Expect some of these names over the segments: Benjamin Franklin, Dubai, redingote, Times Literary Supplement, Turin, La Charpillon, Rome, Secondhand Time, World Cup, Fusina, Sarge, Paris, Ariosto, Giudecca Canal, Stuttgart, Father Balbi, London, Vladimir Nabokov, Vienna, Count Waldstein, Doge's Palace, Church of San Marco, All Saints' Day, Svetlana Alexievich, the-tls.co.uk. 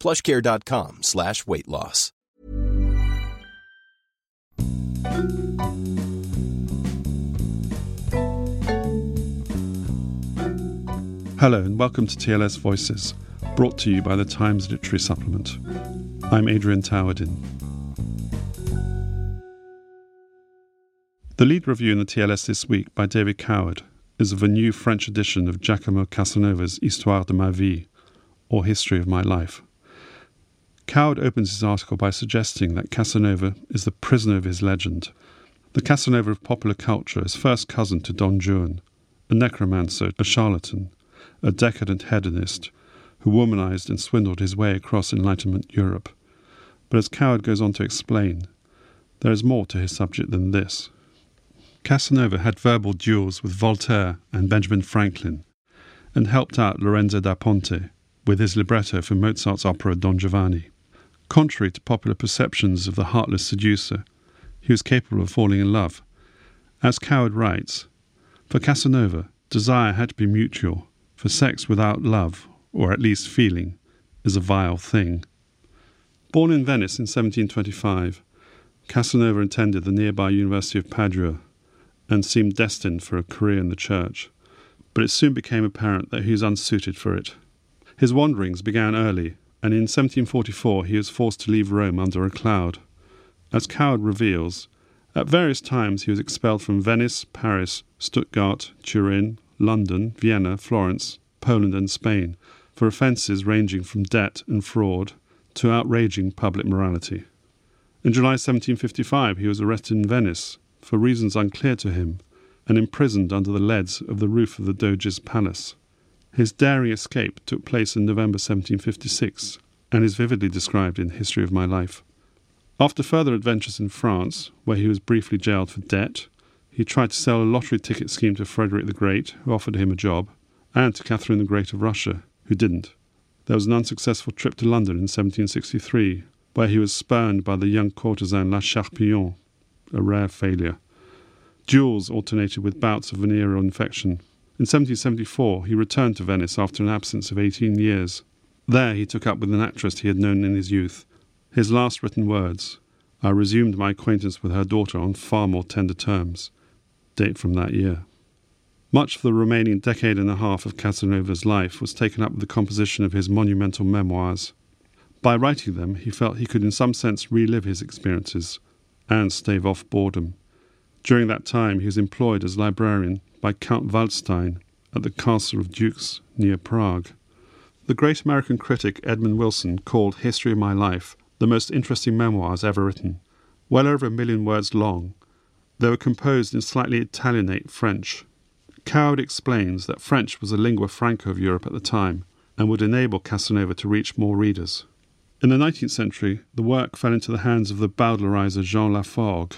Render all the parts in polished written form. PlushCare.com/weight loss. Hello and welcome to TLS Voices, brought to you by the Times Literary Supplement. I'm Adrian Towardin. The lead review in the TLS this week by David Coward is of a new French edition of Giacomo Casanova's Histoire de ma vie, or History of My Life. Coward opens his article by suggesting that Casanova is the prisoner of his legend. The Casanova of popular culture is first cousin to Don Juan, a necromancer, a charlatan, a decadent hedonist who womanized and swindled his way across Enlightenment Europe. But as Coward goes on to explain, there is more to his subject than this. Casanova had verbal duels with Voltaire and Benjamin Franklin, and helped out Lorenzo da Ponte with his libretto for Mozart's opera Don Giovanni. Contrary to popular perceptions of the heartless seducer, he was capable of falling in love. As Coward writes, for Casanova, desire had to be mutual, for sex without love, or at least feeling, is a vile thing. Born in Venice in 1725, Casanova attended the nearby University of Padua and seemed destined for a career in the church, but it soon became apparent that he was unsuited for it. His wanderings began early, and in 1744 he was forced to leave Rome under a cloud. As Coward reveals, at various times he was expelled from Venice, Paris, Stuttgart, Turin, London, Vienna, Florence, Poland and Spain for offences ranging from debt and fraud to outraging public morality. In July 1755 he was arrested in Venice for reasons unclear to him and imprisoned under the leads of the roof of the Doge's Palace. His daring escape took place in November 1756 and is vividly described in History of My Life. After further adventures in France, where he was briefly jailed for debt, he tried to sell a lottery ticket scheme to Frederick the Great, who offered him a job, and to Catherine the Great of Russia, who didn't. There was an unsuccessful trip to London in 1763, where he was spurned by the young courtesan La Charpillon, a rare failure. Duels alternated with bouts of venereal infection. In 1774, he returned to Venice after an absence of 18 years. There he took up with an actress he had known in his youth. His last written words, I resumed my acquaintance with her daughter on far more tender terms, date from that year. Much of the remaining decade and a half of Casanova's life was taken up with the composition of his monumental memoirs. By writing them, he felt he could in some sense relive his experiences and stave off boredom. During that time, he was employed as librarian by Count Waldstein at the Castle of Dukes near Prague. The great American critic Edmund Wilson called History of My Life the most interesting memoirs ever written. Well over 1 million words long, they were composed in slightly Italianate French. Coward explains that French was the lingua franca of Europe at the time and would enable Casanova to reach more readers. In the 19th century, the work fell into the hands of the Baudelarizer Jean Laforgue.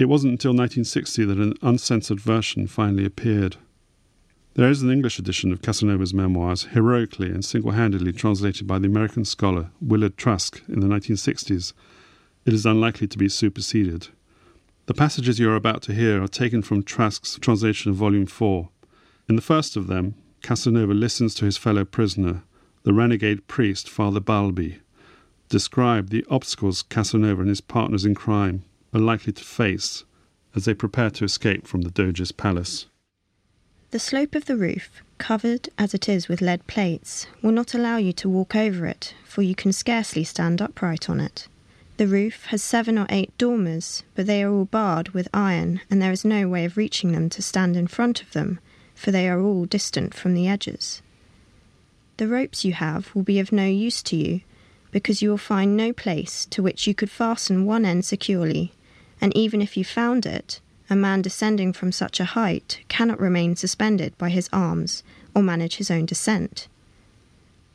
It wasn't until 1960 that an uncensored version finally appeared. There is an English edition of Casanova's memoirs, heroically and single-handedly translated by the American scholar Willard Trusk in the 1960s. It is unlikely to be superseded. The passages you are about to hear are taken from Trusk's translation of Volume 4. In the first of them, Casanova listens to his fellow prisoner, the renegade priest Father Balbi, describe the obstacles Casanova and his partners in crime are likely to face as they prepare to escape from the Doge's palace. The slope of the roof, covered as it is with lead plates, will not allow you to walk over it, for you can scarcely stand upright on it. The roof has 7 or 8 dormers, but they are all barred with iron, and there is no way of reaching them to stand in front of them, for they are all distant from the edges. The ropes you have will be of no use to you, because you will find no place to which you could fasten one end securely, and even if you found it, a man descending from such a height cannot remain suspended by his arms or manage his own descent.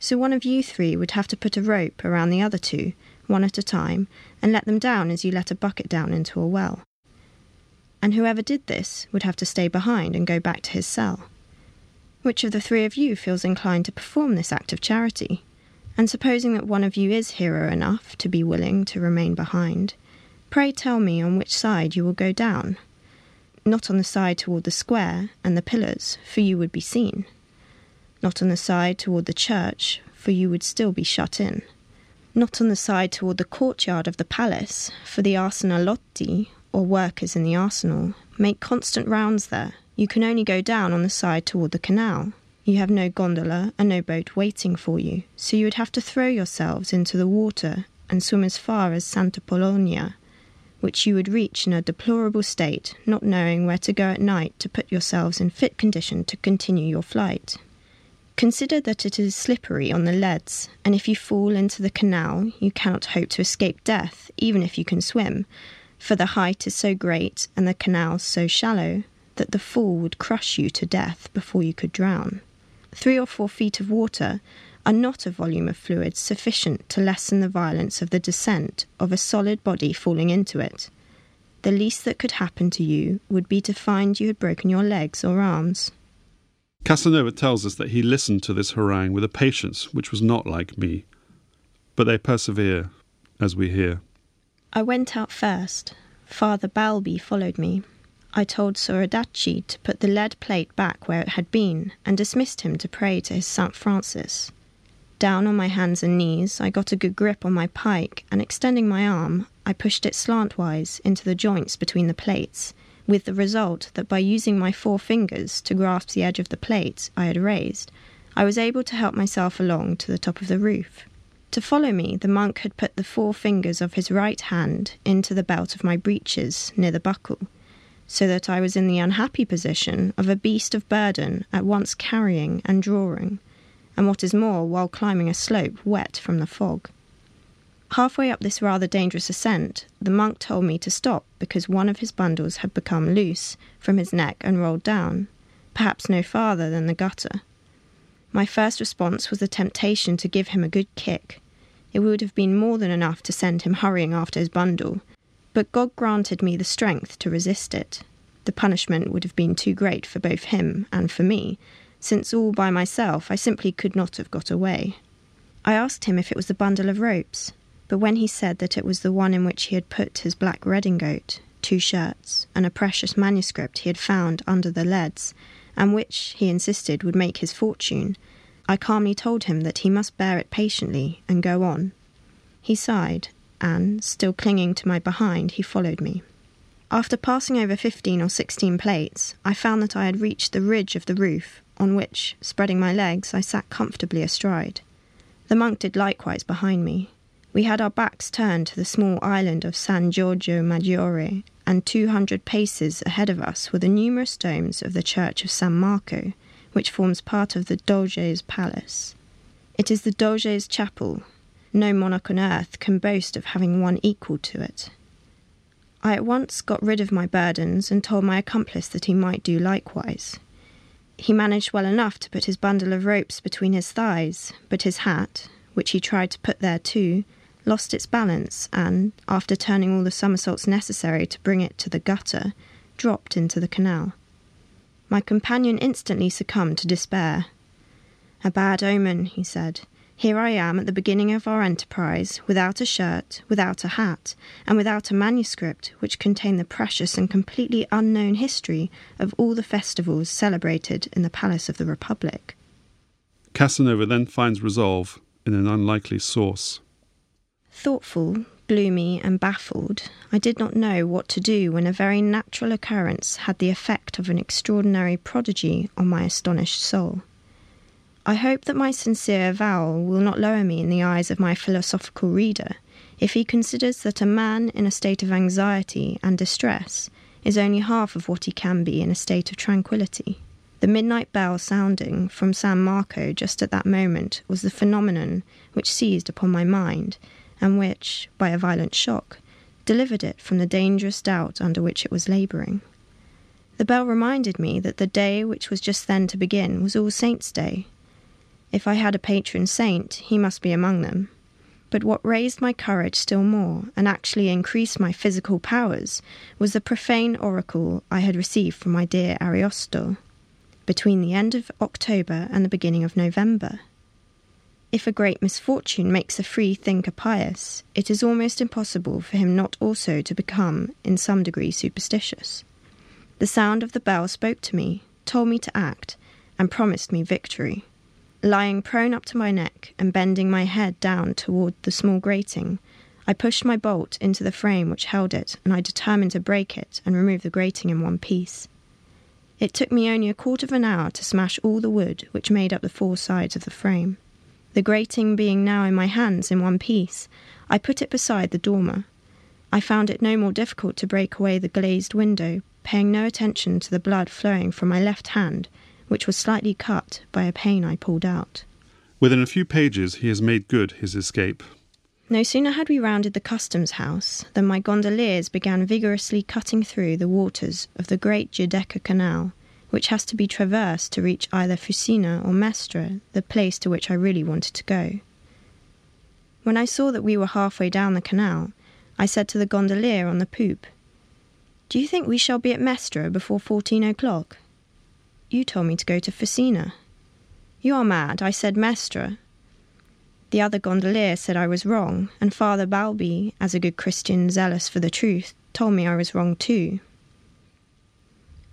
So one of you three would have to put a rope around the other two, one at a time, and let them down as you let a bucket down into a well. And whoever did this would have to stay behind and go back to his cell. Which of the three of you feels inclined to perform this act of charity? And supposing that one of you is hero enough to be willing to remain behind, pray tell me on which side you will go down. Not on the side toward the square and the pillars, for you would be seen. Not on the side toward the church, for you would still be shut in. Not on the side toward the courtyard of the palace, for the arsenalotti, or workers in the arsenal, make constant rounds there. You can only go down on the side toward the canal. You have no gondola and no boat waiting for you, so you would have to throw yourselves into the water and swim as far as Santa Polonia, which you would reach in a deplorable state, not knowing where to go at night to put yourselves in fit condition to continue your flight. Consider that it is slippery on the leads, and if you fall into the canal, you cannot hope to escape death, even if you can swim, for the height is so great and the canal so shallow that the fall would crush you to death before you could drown. 3 or 4 feet of water are not a volume of fluid sufficient to lessen the violence of the descent of a solid body falling into it. The least that could happen to you would be to find you had broken your legs or arms. Casanova tells us that he listened to this harangue with a patience which was not like me. But they persevere, as we hear. I went out first. Father Balbi followed me. I told Soradaci to put the lead plate back where it had been and dismissed him to pray to his St. Francis. Down on my hands and knees, I got a good grip on my pike, and extending my arm, I pushed it slantwise into the joints between the plates, with the result that by using my 4 fingers to grasp the edge of the plate I had raised, I was able to help myself along to the top of the roof. To follow me, the monk had put the 4 fingers of his right hand into the belt of my breeches near the buckle, so that I was in the unhappy position of a beast of burden at once carrying and drawing, and what is more, while climbing a slope wet from the fog. Halfway up this rather dangerous ascent, the monk told me to stop because one of his bundles had become loose from his neck and rolled down, perhaps no farther than the gutter. My first response was the temptation to give him a good kick. It would have been more than enough to send him hurrying after his bundle, but God granted me the strength to resist it. The punishment would have been too great for both him and for me, since all by myself I simply could not have got away. I asked him if it was the bundle of ropes, but when he said that it was the one in which he had put his black redingote, 2 shirts, and a precious manuscript he had found under the leads, and which, he insisted, would make his fortune, I calmly told him that he must bear it patiently and go on. He sighed, and, still clinging to my behind, he followed me. After passing over 15 or 16 plates, I found that I had reached the ridge of the roof, on which, spreading my legs, I sat comfortably astride. The monk did likewise behind me. We had our backs turned to the small island of San Giorgio Maggiore, and 200 paces ahead of us were the numerous domes of the church of San Marco, which forms part of the Doge's Palace. It is the Doge's Chapel. No monarch on earth can boast of having one equal to it. I at once got rid of my burdens and told my accomplice that he might do likewise. He managed well enough to put his bundle of ropes between his thighs, but his hat, which he tried to put there too, lost its balance and, after turning all the somersaults necessary to bring it to the gutter, dropped into the canal. My companion instantly succumbed to despair. "A bad omen," he said. "Here I am at the beginning of our enterprise, without a shirt, without a hat, and without a manuscript which contained the precious and completely unknown history of all the festivals celebrated in the Palace of the Republic." Casanova then finds resolve in an unlikely source. Thoughtful, gloomy, and baffled, I did not know what to do when a very natural occurrence had the effect of an extraordinary prodigy on my astonished soul. I hope that my sincere avowal will not lower me in the eyes of my philosophical reader, if he considers that a man in a state of anxiety and distress is only half of what he can be in a state of tranquillity. The midnight bell sounding from San Marco just at that moment was the phenomenon which seized upon my mind, and which, by a violent shock, delivered it from the dangerous doubt under which it was labouring. The bell reminded me that the day which was just then to begin was All Saints' Day. If I had a patron saint, he must be among them. But what raised my courage still more, and actually increased my physical powers, was the profane oracle I had received from my dear Ariosto, between the end of October and the beginning of November. If a great misfortune makes a free thinker pious, it is almost impossible for him not also to become, in some degree, superstitious. The sound of the bell spoke to me, told me to act, and promised me victory. Lying prone up to my neck and bending my head down toward the small grating, I pushed my bolt into the frame which held it, and I determined to break it and remove the grating in one piece. It took me only a quarter of an hour to smash all the wood which made up the four sides of the frame. The grating being now in my hands in one piece, I put it beside the dormer. I found it no more difficult to break away the glazed window, paying no attention to the blood flowing from my left hand, which was slightly cut by a pane I pulled out. Within a few pages he has made good his escape. No sooner had we rounded the customs house than my gondoliers began vigorously cutting through the waters of the great Giudecca Canal, which has to be traversed to reach either Fusina or Mestre, the place to which I really wanted to go. When I saw that we were halfway down the canal, I said to the gondolier on the poop, "Do you think we shall be at Mestre before 14 o'clock? You told me to go to Fusina." "You are mad. I said Mestre." The other gondolier said I was wrong, and Father Balbi, as a good Christian zealous for the truth, told me I was wrong too.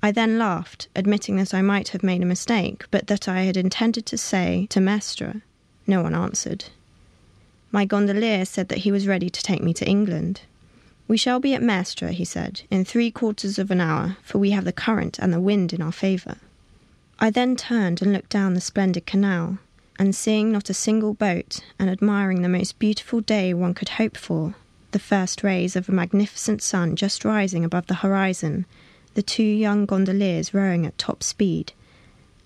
I then laughed, admitting that I might have made a mistake, but that I had intended to say to Mestre. No one answered. My gondolier said that he was ready to take me to England. "We shall be at Mestre," he said, "in 3/4 of an hour, for we have the current and the wind in our favour." I then turned and looked down the splendid canal, and seeing not a single boat, and admiring the most beautiful day one could hope for, the first rays of a magnificent sun just rising above the horizon, the two young gondoliers rowing at top speed,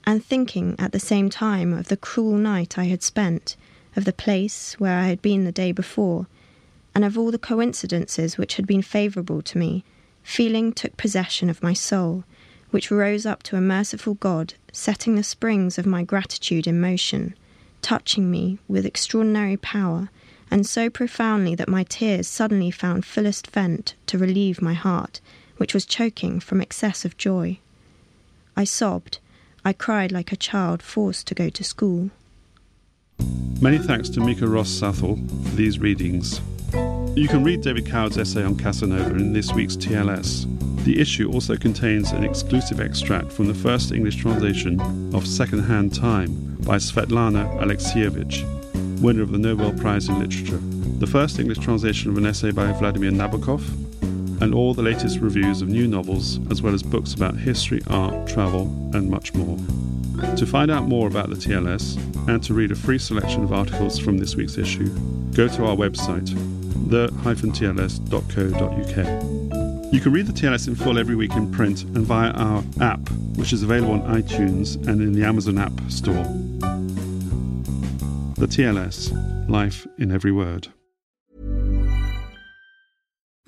and thinking at the same time of the cruel night I had spent, of the place where I had been the day before, and of all the coincidences which had been favourable to me, feeling took possession of my soul, which rose up to a merciful God, setting the springs of my gratitude in motion, touching me with extraordinary power, and so profoundly that my tears suddenly found fullest vent to relieve my heart, which was choking from excess of joy. I sobbed, I cried like a child forced to go to school. Many thanks to Mika Ross-Southall for these readings. You can read David Coward's essay on Casanova in this week's TLS. The issue also contains an exclusive extract from the first English translation of Secondhand Time by Svetlana Alexievich, winner of the Nobel Prize in Literature, the first English translation of an essay by Vladimir Nabokov, and all the latest reviews of new novels, as well as books about history, art, travel, and much more. To find out more about the TLS, and to read a free selection of articles from this week's issue, go to our website, the-tls.co.uk. You can read the TLS in full every week in print and via our app, which is available on iTunes and in the Amazon App Store. The TLS, life in every word.